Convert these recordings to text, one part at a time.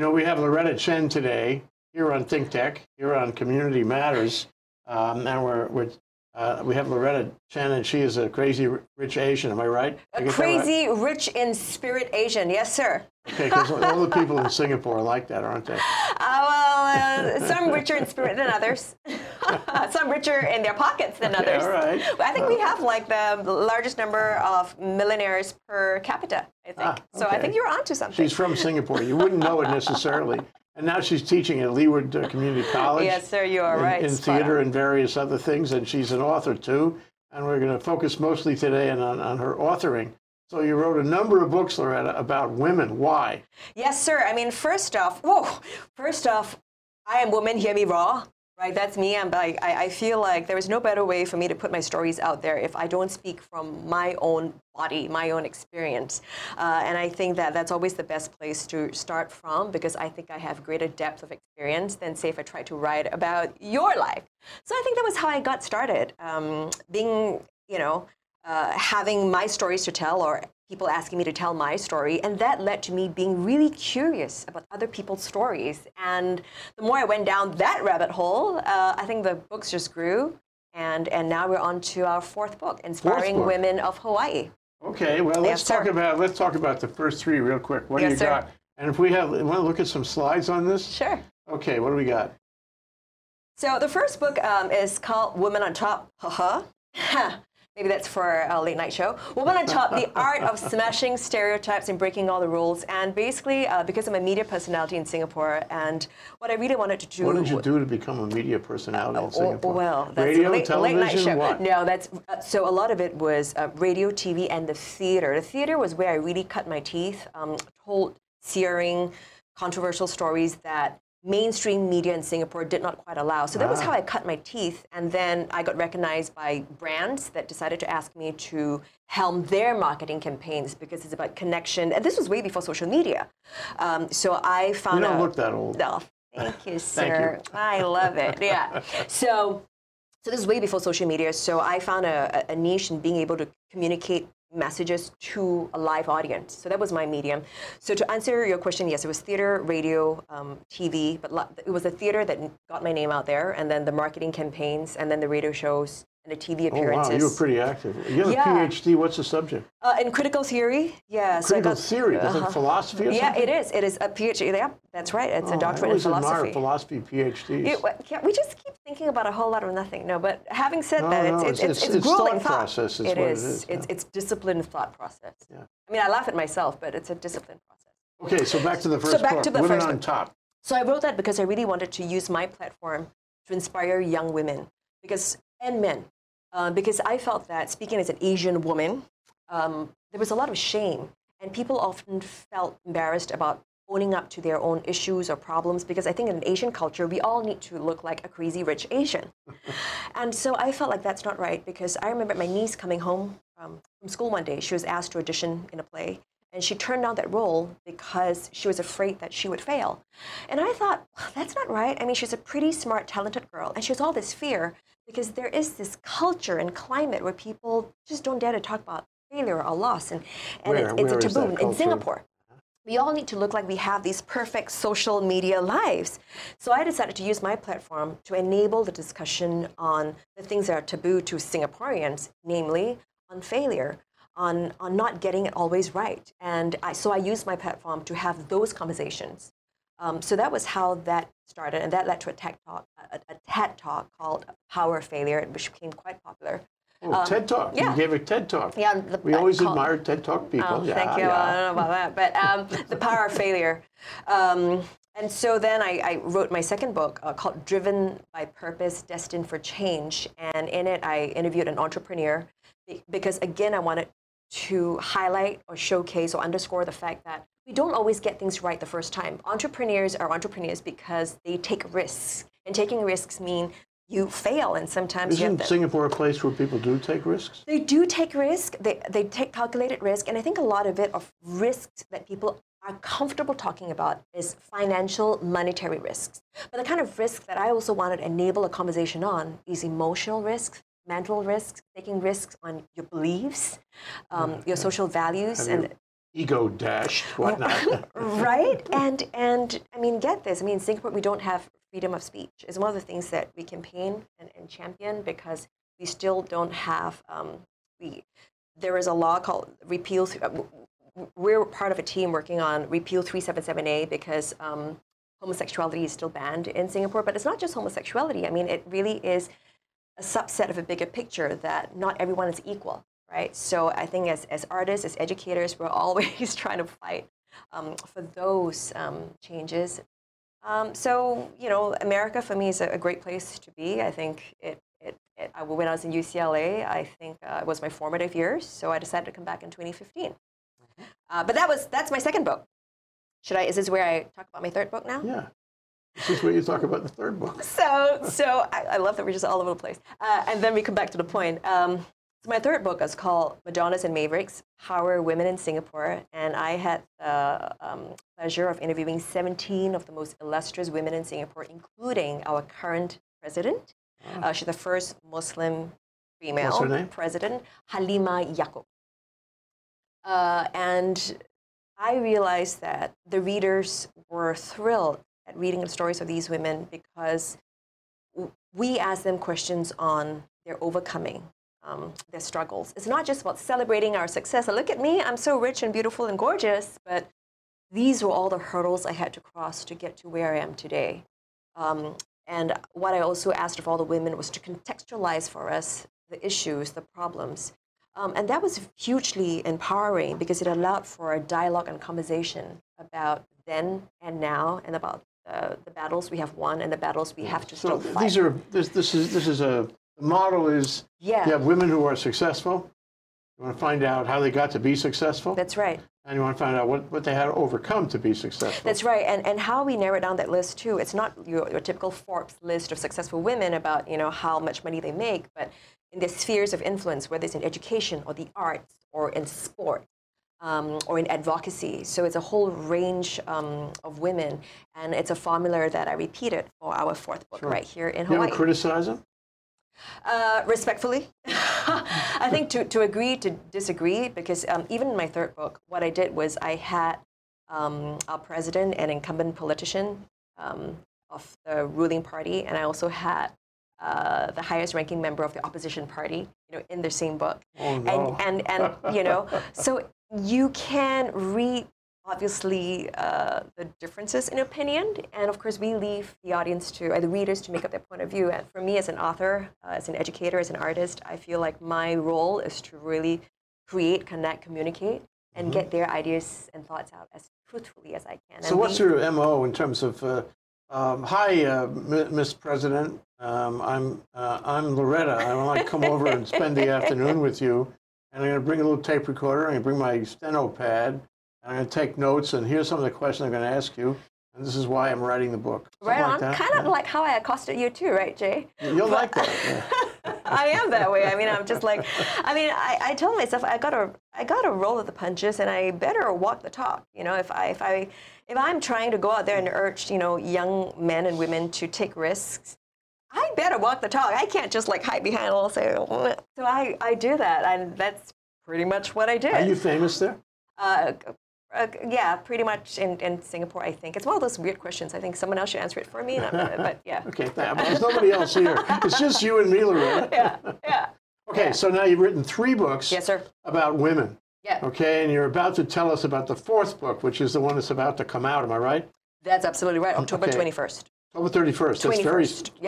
You know, we have Loretta Chen today here on ThinkTech, here on Community Matters, and we have Loretta Chen, and she is a crazy rich Asian. Am I right? A crazy rich in spirit Asian. Yes, sir. Okay, because all the people in Singapore are like that, aren't they? Well, some richer in spirit than others. Some richer in their pockets than others. All right. I think we have like the largest number of millionaires per capita, I think. So I think you're onto something. She's from Singapore. You wouldn't know it necessarily. And now she's teaching at Leeward Community College. Yes, sir, you are right. In theater and various other things. And she's an author, too. And we're going to focus mostly today on her authoring. So you wrote a number of books, Loretta, about women. Why? Yes, sir. I mean, first off, I am woman, hear me raw. Right, that's me. I'm like, I feel like there is no better way for me to put my stories out there if I don't speak from my own body, my own experience. And I think that that's always the best place to start from, because I think I have greater depth of experience than, say, if I try to write about your life. So I think that was how I got started, being, you know, having my stories to tell, or people asking me to tell my story. And that led to me being really curious about other people's stories. And the more I went down that rabbit hole, I think the books just grew. And now we're on to our fourth book, Inspiring Women of Hawaii. Okay, well, let's talk about the first three real quick. What do you got? And if we have, want to look at some slides on this? Sure. Okay, what do we got? So the first book is called Woman on Top. Maybe that's for a late night show. Woman on Top, the art of smashing stereotypes and breaking all the rules. And basically, because I'm a media personality in Singapore, and what I really wanted to do... What did you do to become a media personality in Singapore? Well, that's radio, television, late night show. What? No, that's... so a lot of it was radio, TV, and the theater. The theater was where I really cut my teeth, told searing, controversial stories that mainstream media in Singapore did not quite allow. So that was how I cut my teeth. And then I got recognized by brands that decided to ask me to helm their marketing campaigns, because it's about connection. And this was way before social media. So I found out... You don't look that old. Oh, thank you, sir. Thank you. I love it. Yeah. So this is way before social media. So I found a niche in being able to communicate messages to a live audience. So that was my medium. So to answer your question, yes, it was theater, radio, TV, but it was the theater that got my name out there, and then the marketing campaigns, and then the radio shows, and the TV appearances. Oh, wow, you were pretty active. You have a PhD. What's the subject? In critical theory, yes. Critical theory? Is it philosophy or something? Yeah, it is. It is a PhD. Yeah, that's right. It's a doctorate in philosophy. I always admire philosophy PhDs. Yeah, we just keep thinking about a whole lot of nothing. No, but having said that, it's grueling thought. Process is what it is. It's disciplined thought process. Yeah. I mean, I laugh at myself, but it's a disciplined process. Okay, so back to the first book, Women on Top. So I wrote that because I really wanted to use my platform to inspire young women, because... and men, because I felt that, speaking as an Asian woman, there was a lot of shame, and people often felt embarrassed about owning up to their own issues or problems, because I think in an Asian culture, we all need to look like a crazy rich Asian. And so I felt like that's not right, because I remember my niece coming home from school one day. She was asked to audition in a play, and she turned down that role because she was afraid that she would fail. And I thought, well, that's not right. I mean, she's a pretty smart, talented girl, and she has all this fear, because there is this culture and climate where people just don't dare to talk about failure or loss, and it's a taboo in Singapore. We all need to look like we have these perfect social media lives. So I decided to use my platform to enable the discussion on the things that are taboo to Singaporeans, namely on failure, on not getting it always right. And so I used my platform to have those conversations. So that was how that started, and that led to a TED Talk called Power of Failure, which became quite popular. Oh, TED Talk. Yeah. You gave a TED Talk. Yeah, we always admired TED Talk people. Oh, yeah, thank you. Yeah. I don't know about that, but the Power of Failure. And so then I wrote my second book called Driven by Purpose, Destined for Change. And in it, I interviewed an entrepreneur, because, again, I wanted to highlight or showcase or underscore the fact that we don't always get things right the first time. Entrepreneurs are entrepreneurs because they take risks, and taking risks mean you fail, and sometimes you have to. Isn't Singapore a place where people do take risks? They do take risks. They take calculated risk, and I think a lot of it of risks that people are comfortable talking about is financial, monetary risks. But the kind of risk that I also wanted to enable a conversation on is emotional risks, mental risks, taking risks on your beliefs, your social values, and ego dashed, whatnot. Right? And I mean, get this. I mean, in Singapore, we don't have freedom of speech. It's one of the things that we campaign and champion because we still don't have, there is a law called repeal, we're part of a team working on repeal 377A because homosexuality is still banned in Singapore. But it's not just homosexuality. I mean, it really is a subset of a bigger picture that not everyone is equal. Right? So I think as artists, as educators, we're always trying to fight for those changes. So, you know, America for me is a great place to be. I think when I was in UCLA, I think it was my formative years. So I decided to come back in 2015. But that's my second book. Is this where I talk about my third book now? Yeah. This is where you talk about the third book. So I love that we're just all over the place. And then we come back to the point. So my third book is called Madonnas and Mavericks, Power Women in Singapore. And I had the pleasure of interviewing 17 of the most illustrious women in Singapore, including our current president. Oh. She's the first Muslim female president, Halima Yaqub. And I realized that the readers were thrilled at reading the stories of these women because we asked them questions on their overcoming. Their struggles. It's not just about celebrating our success. And look at me, I'm so rich and beautiful and gorgeous, but these were all the hurdles I had to cross to get to where I am today. And what I also asked of all the women was to contextualize for us the issues, the problems. And that was hugely empowering because it allowed for a dialogue and conversation about then and now and about the battles we have won and the battles we have to still fight. The model is you have women who are successful. You want to find out how they got to be successful. That's right. And you want to find out what they had to overcome to be successful. That's right. And how we narrow down that list, too. It's not your typical Forbes list of successful women about, you know, how much money they make, but in their spheres of influence, whether it's in education or the arts or in sport or in advocacy. So it's a whole range of women. And it's a formula that I repeated for our fourth book right here in Hawaii. You ever criticize them? Respectfully, I think to agree to disagree, because even in my third book, what I did was I had our president and incumbent politician of the ruling party, and I also had the highest ranking member of the opposition party, you know, in the same book. Oh, no. And you know, so you can read obviously the differences in opinion, and of course we leave the audience to, the readers to make up their point of view. And for me as an author, as an educator, as an artist, I feel like my role is to really create, connect, communicate, and get their ideas and thoughts out as truthfully as I can. So what's your MO in terms of, hi, Miss President, I'm Loretta. I want to come over and spend the afternoon with you, and I'm going to bring a little tape recorder, I'm going to bring my steno pad, I'm going to take notes, and here's some of the questions I'm going to ask you, and this is why I'm writing the book. Right on. Kind of like how I accosted you too, right, Jay? You'll like that. Yeah. I am that way. I mean, I'm just like, I mean, I told myself I gotta roll with the punches, and I better walk the talk. You know, if I'm trying to go out there and urge, you know, young men and women to take risks, I better walk the talk. I can't just like hide behind all say. Oh. So I do that, and that's pretty much what I did. Are you famous there? Yeah, pretty much in Singapore, I think. It's one of those weird questions. I think someone else should answer it for me, but yeah. Okay, there's nobody else here. It's just you and me, Loretta. Yeah, yeah. Okay, so now you've written three books about women. Yeah. Okay, and you're about to tell us about the fourth book, which is the one that's about to come out, am I right? That's absolutely right, October 21st. October 31st, that's very,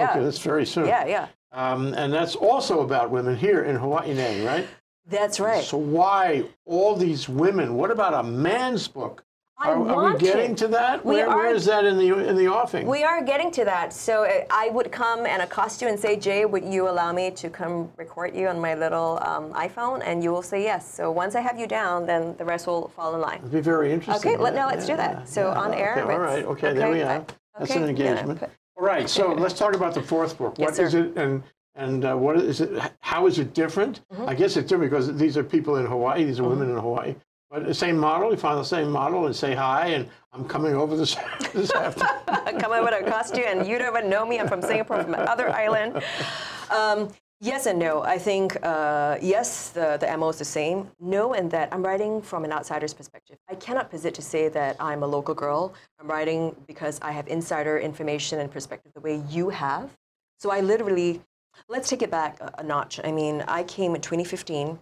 okay, that's very soon. Yeah, yeah. And that's also about women here in Hawaii, right? That's right. So why all these women? What about a man's book? Are we getting to that? Where is that in the offing? We are getting to that. So I would come and accost you and say, Jay, would you allow me to come record you on my little iPhone? And you will say yes. So once I have you down, then the rest will fall in line. It'd be very interesting. Okay, let's do that. So on air. Okay, all right. Okay, there we are. That's an engagement. All right. So let's talk about the fourth book. What is it? And what is it? How is it different? I guess it's different because these are people in Hawaii. These are women in Hawaii. But the same model. You find the same model and say hi. And I'm coming over this afternoon. Come over to accost you, and you don't even know me. I'm from Singapore, from another island. Yes and no. I think, yes, the MO is the same. No, and that I'm writing from an outsider's perspective. I cannot posit to say that I'm a local girl. I'm writing because I have insider information and perspective the way you have. So I literally, let's take it back a notch. I mean, I came in 2015.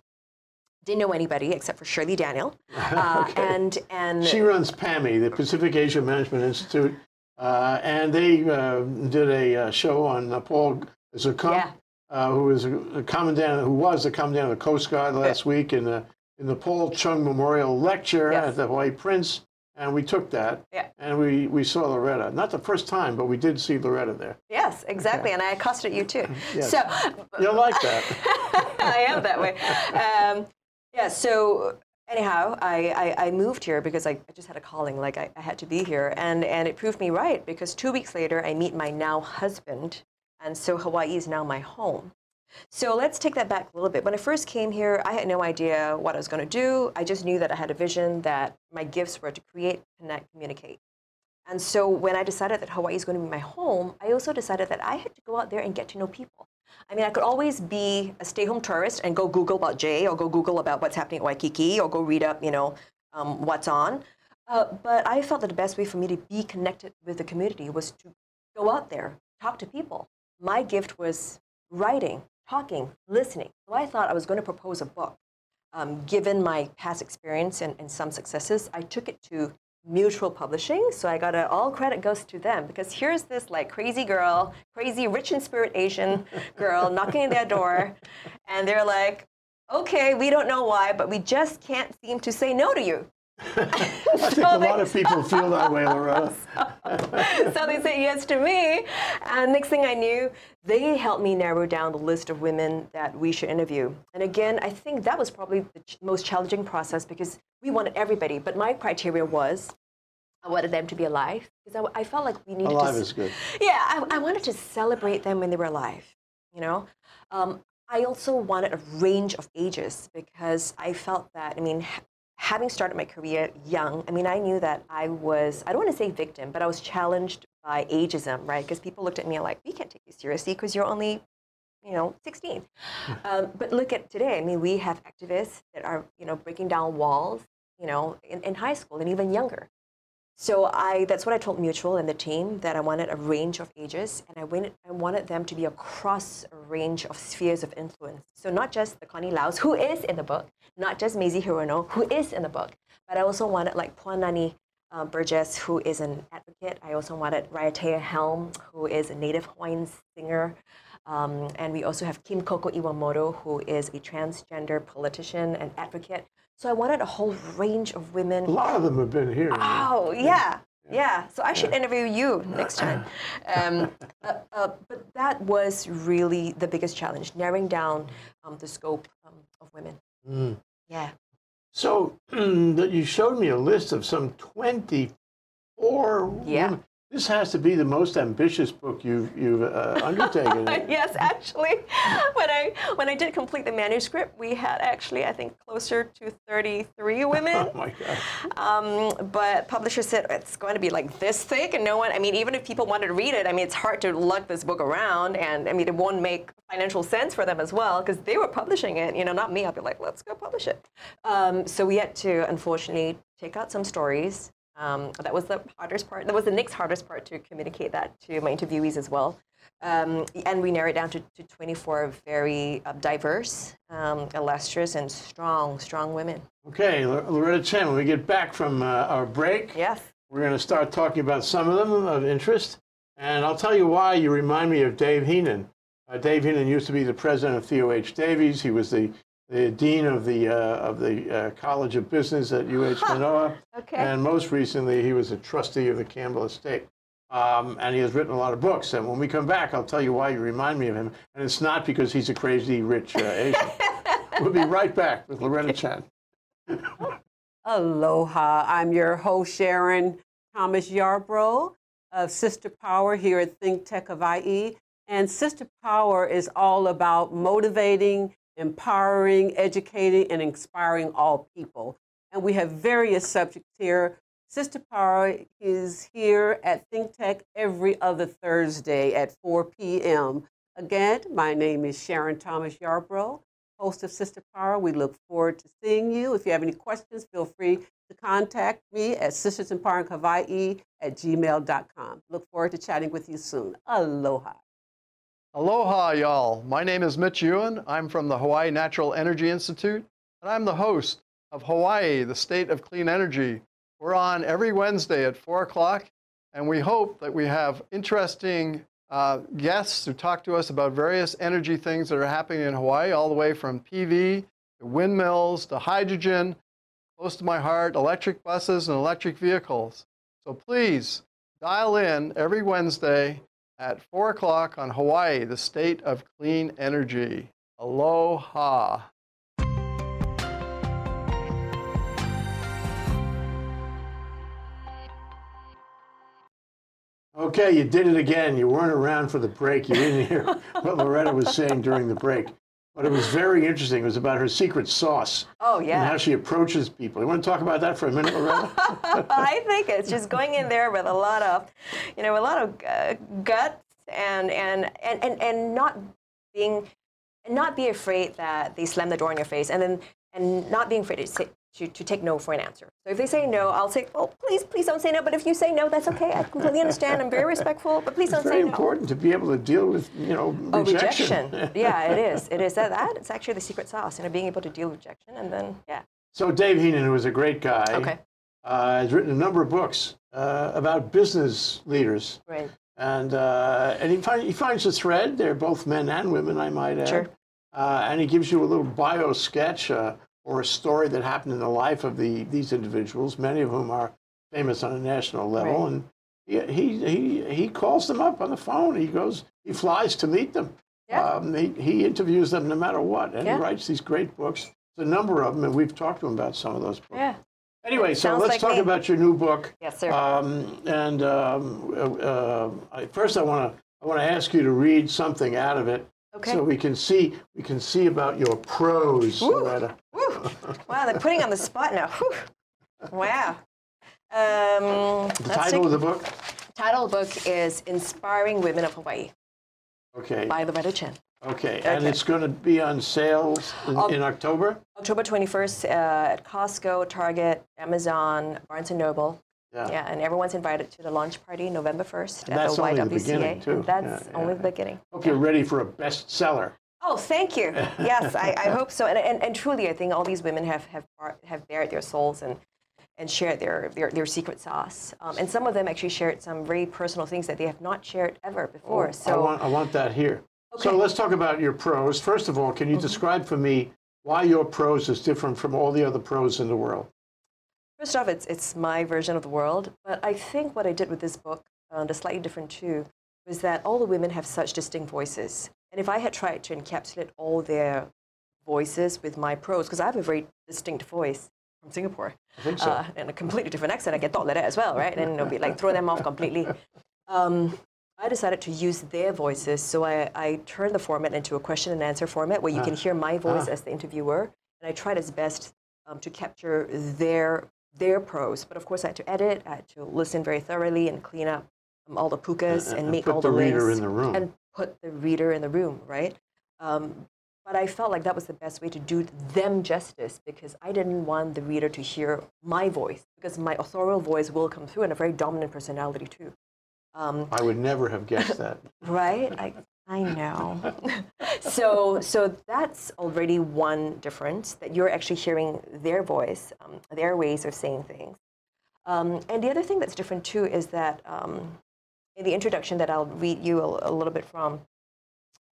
Didn't know anybody except for Shirley Daniel. Okay. and she runs PAMI, the Pacific Asia Management Institute, and they did a show on Paul Zucco, yeah. Who was a commandant, who was the commandant of the Coast Guard last yeah. week in the Paul Chung Memorial Lecture yes. at the Hawaii Prince, and we took that yeah. and we saw Loretta. Not the first time, but we did see Loretta there. Yes, exactly, okay. And I accosted you too. Yes. So you're like that. I am that way. Yeah, so anyhow, I moved here because I just had a calling, like I had to be here. And it proved me right, because 2 weeks later, I meet my now husband. And so Hawaii is now my home. So let's take that back a little bit. When I first came here, I had no idea what I was going to do. I just knew that I had a vision that my gifts were to create, connect, communicate. And so when I decided that Hawaii is going to be my home, I also decided that I had to go out there and get to know people. I mean, I could always be a stay-home tourist and go Google about Jay, or go Google about what's happening at Waikiki, or go read up, you know, what's on. But I felt that the best way for me to be connected with the community was to go out there, talk to people. My gift was writing, talking, listening. So I thought I was going to propose a book. Given my past experience and some successes, I took it to Mutual Publishing, so I got all credit goes to them, because here's this like crazy girl, crazy rich in spirit Asian girl knocking on their door, and they're like, okay, we don't know why, but we just can't seem to say no to you. I think a lot of people feel that way, Loretta. So they say yes to me, and next thing I knew, they helped me narrow down the list of women that we should interview. And again, I think that was probably the most challenging process, because we wanted everybody, but my criteria was I wanted them to be alive, because I felt like we needed alive to, is good. Yeah, I wanted to celebrate them when they were alive, you know. I also wanted a range of ages, because I felt that, I mean, having started my career young, I mean, I knew that I was, I don't want to say victim, but I was challenged by ageism, right? Because people looked at me like, we can't take you seriously because you're only, you know, 16. But look at today. I mean, we have activists that are, you know, breaking down walls, you know, in high school and even younger. So that's what I told Mutual and the team, that I wanted a range of ages, and I wanted them to be across a range of spheres of influence. So not just the Connie Lau, who is in the book, not just Mazie Hirono, who is in the book, but I also wanted like Puanani Burgess, who is an advocate. I also wanted Raiatea Helm, who is a native Hawaiian singer. And we also have Kim Koko Iwamoto, who is a transgender politician and advocate. So I wanted a whole range of women. A lot of them have been here. Oh, yeah. Yeah. So I should interview you next time. But that was really the biggest challenge, narrowing down the scope of women. Mm. Yeah. So you showed me a list of some 24 yeah. women. This has to be the most ambitious book you've undertaken. Yes, actually, when I did complete the manuscript, we had actually, I think, closer to 33 women. Oh my God! But publisher said it's going to be like this thick, and no one. I mean, even if people wanted to read it, I mean, it's hard to lug this book around, and I mean, it won't make financial sense for them as well, because they were publishing it. You know, not me. I'd be like, let's go publish it. So we had to, unfortunately, take out some stories. That was the hardest part. That was the next hardest part, to communicate that to my interviewees as well. And we narrowed it down to 24 very diverse, illustrious, and strong women. Okay, Loretta Chen, when we get back from our break, yes. we're going to start talking about some of them of interest. And I'll tell you why you remind me of Dave Heenan. Dave Heenan used to be the president of Theo H. Davies. He was the dean of the College of Business at UH Manoa, okay. and most recently he was a trustee of the Campbell Estate, and he has written a lot of books. And when we come back, I'll tell you why you remind me of him, and it's not because he's a crazy rich Asian. We'll be right back with Loretta Chen. Aloha, I'm your host Sharon Thomas Yarbrough of Sister Power here at ThinkTech Hawaii, and Sister Power is all about motivating, empowering, educating, and inspiring all people. And we have various subjects here. Sister Power is here at ThinkTech every other Thursday at 4 p.m. Again, my name is Sharon Thomas Yarbrough, host of Sister Power. We look forward to seeing you. If you have any questions, feel free to contact me at sistersinpoweringhawaii@gmail.com. Look forward to chatting with you soon. Aloha. Aloha, y'all. My name is Mitch Ewan. I'm from the Hawaii Natural Energy Institute, and I'm the host of Hawaii, the State of Clean Energy. We're on every Wednesday at 4 o'clock, and we hope that we have interesting guests who talk to us about various energy things that are happening in Hawaii, all the way from PV to windmills to hydrogen, close to my heart, electric buses and electric vehicles. So please dial in every Wednesday at 4 o'clock on Hawaii, the State of Clean Energy. Aloha. Okay, you did it again. You weren't around for the break. You didn't hear what Loretta was saying during the break. But it was very interesting. It was about her secret sauce. Oh, yeah. And how she approaches people. You want to talk about that for a minute, Loretta? I think it's just going in there with a lot of, you know, a lot of guts and not be afraid that they slam the door in your face, and then not being afraid to say, to take no for an answer. So if they say no, I'll say, oh, please, please don't say no. But if you say no, that's okay. I completely understand. I'm very respectful, but please don't say no. It's very important to be able to deal with, you know, rejection. Oh, rejection. Yeah, it is. It is that. It's actually the secret sauce, you know, being able to deal with rejection, and then, yeah. So Dave Heenan, who is a great guy, okay, has written a number of books about business leaders. Right. And he finds a thread. They're both men and women, I might add. Sure. And he gives you a little bio sketch, or a story that happened in the life of these individuals, many of whom are famous on a national level. Right. And he calls them up on the phone. He goes, he flies to meet them. Yeah. He interviews them no matter what. And yeah, he writes these great books. There's a number of them, and we've talked to him about some of those books. Yeah. Anyway, so let's talk about your new book. Yes, sir. First, I want to ask you to read something out of it. Okay. So we can see about your prose, Loretta. Wow, they're putting on the spot now. Whew. Wow. The title of the book? The title of the book is Inspiring Women of Hawaii. Okay. By Loretta Chen. Okay. Okay, and it's going to be on sale in October? October 21st at Costco, Target, Amazon, Barnes & Noble. Yeah. Yeah, and everyone's invited to the launch party November 1st at the YWCA. And that's only the beginning. Hope you're ready for a bestseller. Oh, thank you. Yes, I hope so. And truly, I think all these women have bared their souls and shared their secret sauce. And some of them actually shared some very personal things that they have not shared ever before. Oh, so I want that here. Okay. So let's talk about your prose. First of all, can you describe for me why your prose is different from all the other prose in the world? First off, it's my version of the world. But I think what I did with this book, and slightly different too, was that all the women have such distinct voices. And if I had tried to encapsulate all their voices with my prose, because I have a very distinct voice from Singapore, I think so, and a completely different accent, I get thought letter as well, right? And it'll be like throw them off completely. I decided to use their voices, so I turned the format into a question and answer format where you can hear my voice as the interviewer, and I tried as best to capture their prose. But of course, I had to edit, I had to listen very thoroughly and clean up all the pukas and make all the links. Put the reader in the room. And put the reader in the room, right? But I felt like that was the best way to do them justice, because I didn't want the reader to hear my voice, because my authorial voice will come through, and a very dominant personality too. I would never have guessed that. Right? I know. So that's already one difference, that you're actually hearing their voice, their ways of saying things. And the other thing that's different too is that in the introduction that I'll read you a little bit from,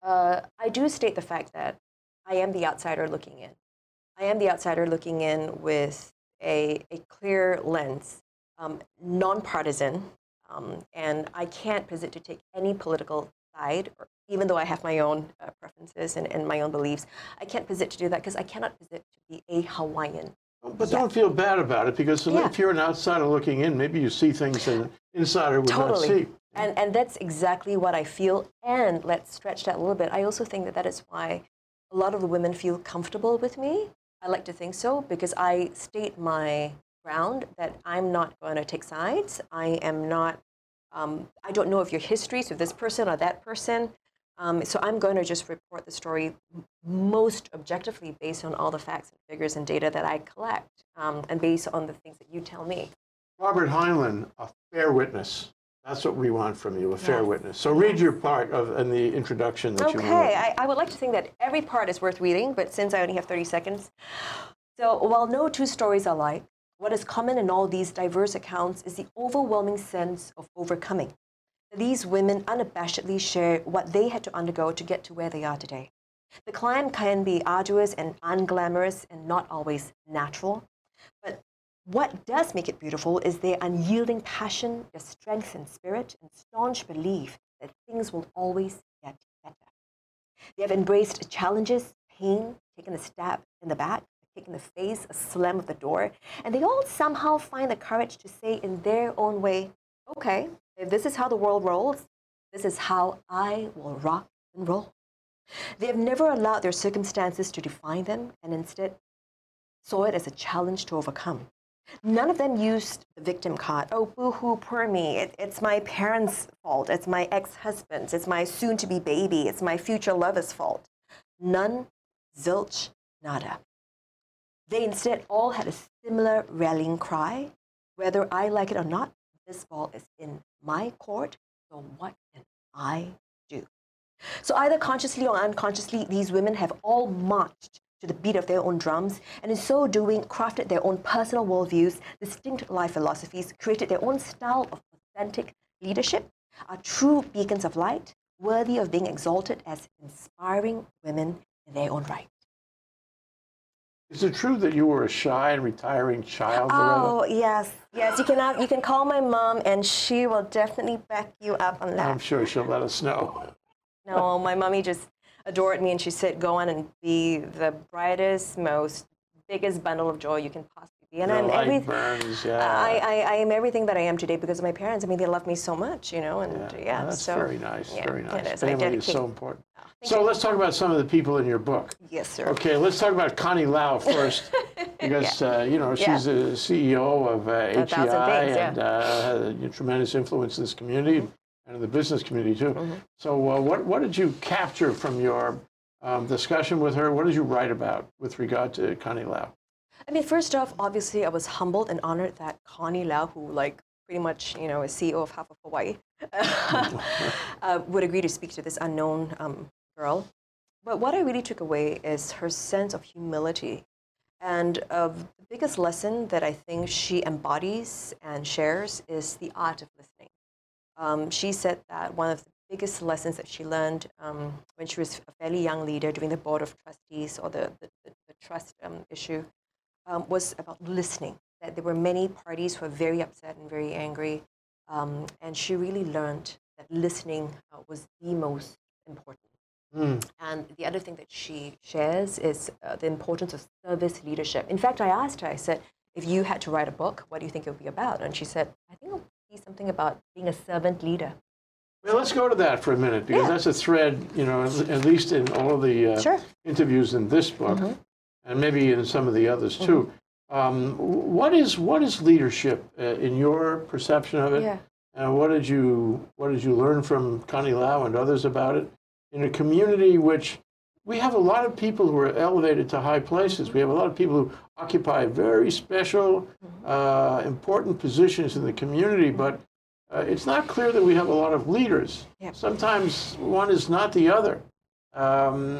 I do state the fact that I am the outsider looking in. I am the outsider looking in with a clear lens, nonpartisan, and I can't present to take any political side, or even though I have my own preferences and my own beliefs. I can't present to do that because I cannot present to be a Hawaiian. But don't feel bad about it, because if you're an outsider looking in, maybe you see things that an insider would not see. And that's exactly what I feel. And let's stretch that a little bit. I also think that is why a lot of the women feel comfortable with me. I like to think so, because I state my ground that I'm not going to take sides. I am not, I don't know if your history is with this person or that person. So I'm going to just report the story most objectively based on all the facts and figures and data that I collect and based on the things that you tell me. Robert Heinlein, a fair witness. That's what we want from you, a fair witness. So read your part in the introduction that you wrote. Okay, I would like to think that every part is worth reading, but since I only have 30 seconds. So while no two stories are alike, what is common in all these diverse accounts is the overwhelming sense of overcoming. These women unabashedly share what they had to undergo to get to where they are today. The climb can be arduous and unglamorous and not always natural, but what does make it beautiful is their unyielding passion, their strength and spirit, and staunch belief that things will always get better. They have embraced challenges, pain, taken a stab in the back, a kick in the face, a slam of the door, and they all somehow find the courage to say in their own way, okay, if this is how the world rolls, this is how I will rock and roll. They have never allowed their circumstances to define them and instead saw it as a challenge to overcome. None of them used the victim card. Oh, boo-hoo, poor me. It's my parents' fault. It's my ex-husband's. It's my soon-to-be baby. It's my future lover's fault. None, zilch, nada. They instead all had a similar rallying cry. Whether I like it or not, this ball is in my court, so what can I do? So either consciously or unconsciously, these women have all marched to the beat of their own drums, and in so doing, crafted their own personal worldviews, distinct life philosophies, created their own style of authentic leadership, are true beacons of light, worthy of being exalted as inspiring women in their own right. Is it true that you were a shy and retiring child, Loretta? Oh, yes. Yes, you can call my mom, and she will definitely back you up on that. I'm sure she'll let us know. No, my mommy just adored me, and she said, go on and be the brightest, most, biggest bundle of joy you can possibly be. And I am everything that I am today because of my parents. I mean, they love me so much, you know, and that's so very nice, very nice. It is. Family is so important. So let's talk about some of the people in your book. Yes, sir. Okay, let's talk about Connie Lau first, because you know, she's the CEO of HEI and has a tremendous influence in this community and in the business community too. So what did you capture from your discussion with her? What did you write about with regard to Connie Lau? I mean, first off, obviously, I was humbled and honored that Connie Lau, who pretty much, you know, is CEO of half of Hawaii, would agree to speak to this unknown girl. But what I really took away is her sense of humility. And the biggest lesson that I think she embodies and shares is the art of listening. She said that one of the biggest lessons that she learned when she was a fairly young leader doing the board of trustees or the trust issue was about listening, that there were many parties who were very upset and very angry. And she really learned that listening was the most important. And the other thing that she shares is the importance of service leadership. In fact, I asked her, I said, if you had to write a book, what do you think it would be about? And she said, I think it would be something about being a servant leader. Well, let's go to that for a minute, because that's a thread, you know, at least in all of the interviews in this book, and maybe in some of the others too. What is leadership in your perception of it? And what did you learn from Connie Lau and others about it in a community which we have a lot of people who are elevated to high places? We have a lot of people who occupy very special, important positions in the community, but it's not clear that we have a lot of leaders. Sometimes one is not the other.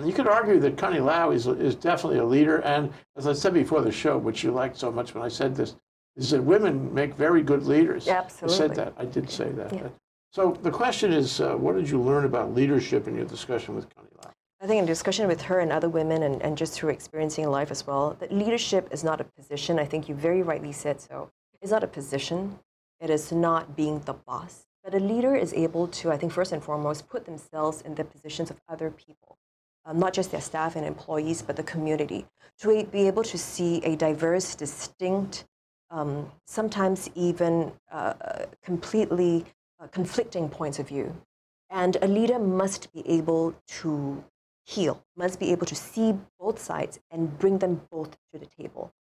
You could argue that Connie Lau is definitely a leader, and as I said before the show, which you liked so much when I said this, is that women make very good leaders. Absolutely. I said that. I did say that. So the question is, what did you learn about leadership in your discussion with Connie Lau? I think in discussion with her and other women, and just through experiencing life as well, that leadership is not a position. I think you very rightly said so. It's not a position. It is not being the boss. But a leader is able to, I think, first and foremost, put themselves in the positions of other people, not just their staff and employees, but the community, to be able to see a diverse, distinct, sometimes even completely conflicting points of view. And a leader must be able to heal, must be able to see both sides and bring them both to the table.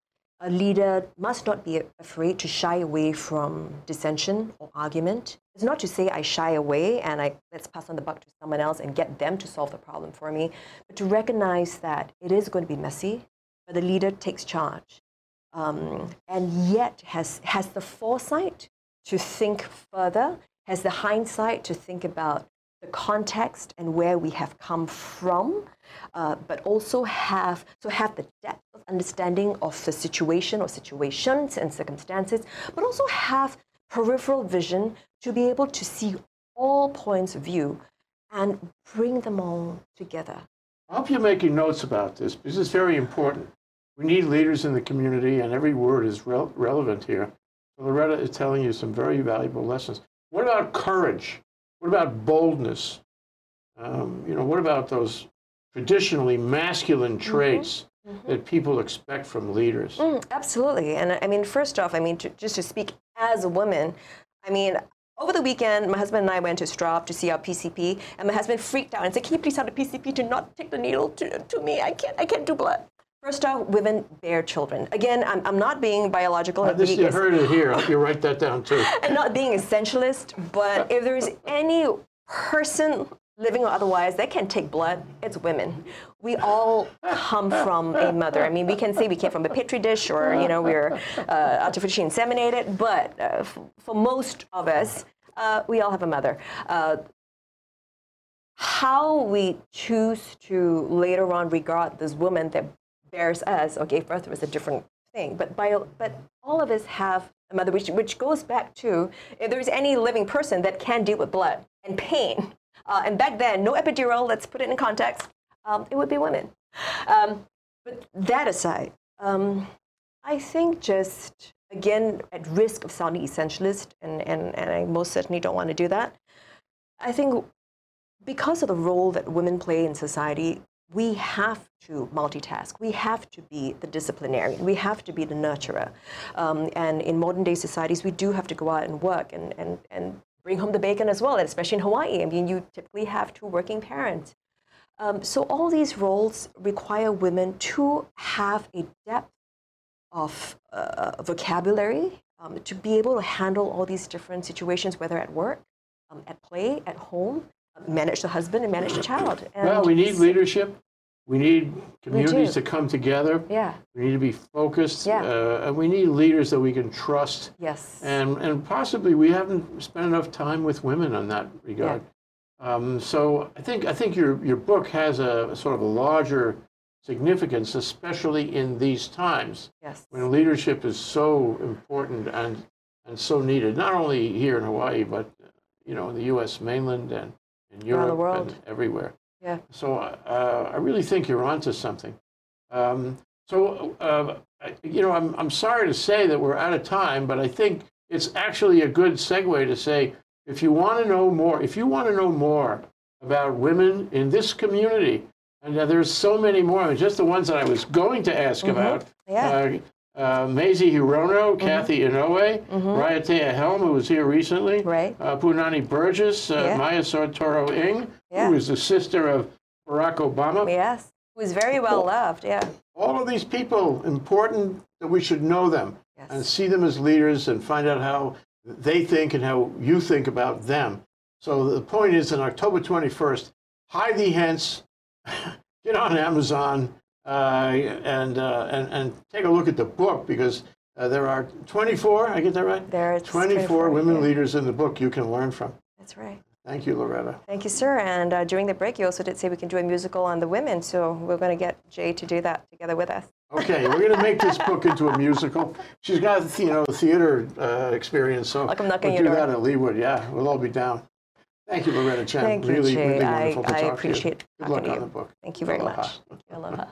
A leader must not be afraid to shy away from dissension or argument. It's not to say I shy away and let's pass on the buck to someone else and get them to solve the problem for me, but to recognize that it is going to be messy, but the leader takes charge and yet has the foresight to think further, has the hindsight to think about the context and where we have come from, but also have the depth of understanding of the situation or situations and circumstances, but also have peripheral vision to be able to see all points of view and bring them all together. I hope you're making notes about this because it's very important. We need leaders in the community, and every word is relevant here. So Loretta is telling you some very valuable lessons. What about courage? What about boldness? You know, what about those traditionally masculine traits that people expect from leaders? Absolutely. And I mean, first off, I mean, just to speak as a woman, I mean, over the weekend, my husband and I went to Straub to see our PCP, and my husband freaked out and said, "Can you please tell the PCP to not take the needle to me? I can't do blood." First off, women bear children. Again, I'm not being biological. This you heard it here. You write that down too. And not being essentialist, but if there is any person, living or otherwise, that can take blood, it's women. We all come from a mother. I mean, we can say we came from a petri dish, or you know, we're artificially inseminated, but for most of us, we all have a mother. How we choose to later on regard this woman that bears us or gave birth to us is a different thing, but all of us have a mother, which goes back to, if there is any living person that can deal with blood and pain, and back then, no epidural, let's put it in context, it would be women. But that aside, I think just, again, at risk of sounding essentialist, and I most certainly don't want to do that, I think because of the role that women play in society, we have to multitask. We have to be the disciplinarian. We have to be the nurturer. And in modern day societies, we do have to go out and work and bring home the bacon as well, especially in Hawaii. I mean, you typically have two working parents. So all these roles require women to have a depth of vocabulary to be able to handle all these different situations, whether at work, at play, at home, manage the husband and manage the child. And well, we need leadership. We need communities to come together. Yeah. We need to be focused. Yeah. And we need leaders that we can trust. Yes. And possibly we haven't spent enough time with women on that regard. Yeah. So I think your book has a sort of a larger significance, especially in these times. Yes. When leadership is so important and so needed, not only here in Hawaii, but you know, in the U.S. mainland and in Europe and everywhere. Yeah. So I really think you're onto something. You know, I'm sorry to say that we're out of time, but I think it's actually a good segue to say, if you want to know more, about women in this community, and there's so many more, I mean, just the ones that I was going to ask about. Yeah. Mazie Hirono, Kathy Inoue, Raiatea Helm, who was here recently, right. Puanani Burgess, Maya Sartoro Ng, who is the sister of Barack Obama. Yes, who is very well loved, yeah. All of these people, important that we should know them and see them as leaders and find out how they think and how you think about them. So the point is, on October 21st, hide thee hence, get on Amazon, and take a look at the book, because there are 24, I get that right? There are 24 women leaders in the book you can learn from. That's right. Thank you, Loretta. Thank you, sir. And during the break, you also did say we can do a musical on the women, so we're going to get Jay to do that together with us. Okay, we're going to make this book into a musical. She's got, you know, theater experience, so we'll do that at Leeward. Yeah, we'll all be down. Thank you, Loretta Chen. Thank you, Jay. Really wonderful to talk to you. I appreciate talking to you. Good luck on the book. Thank you very much. Thank you. Aloha.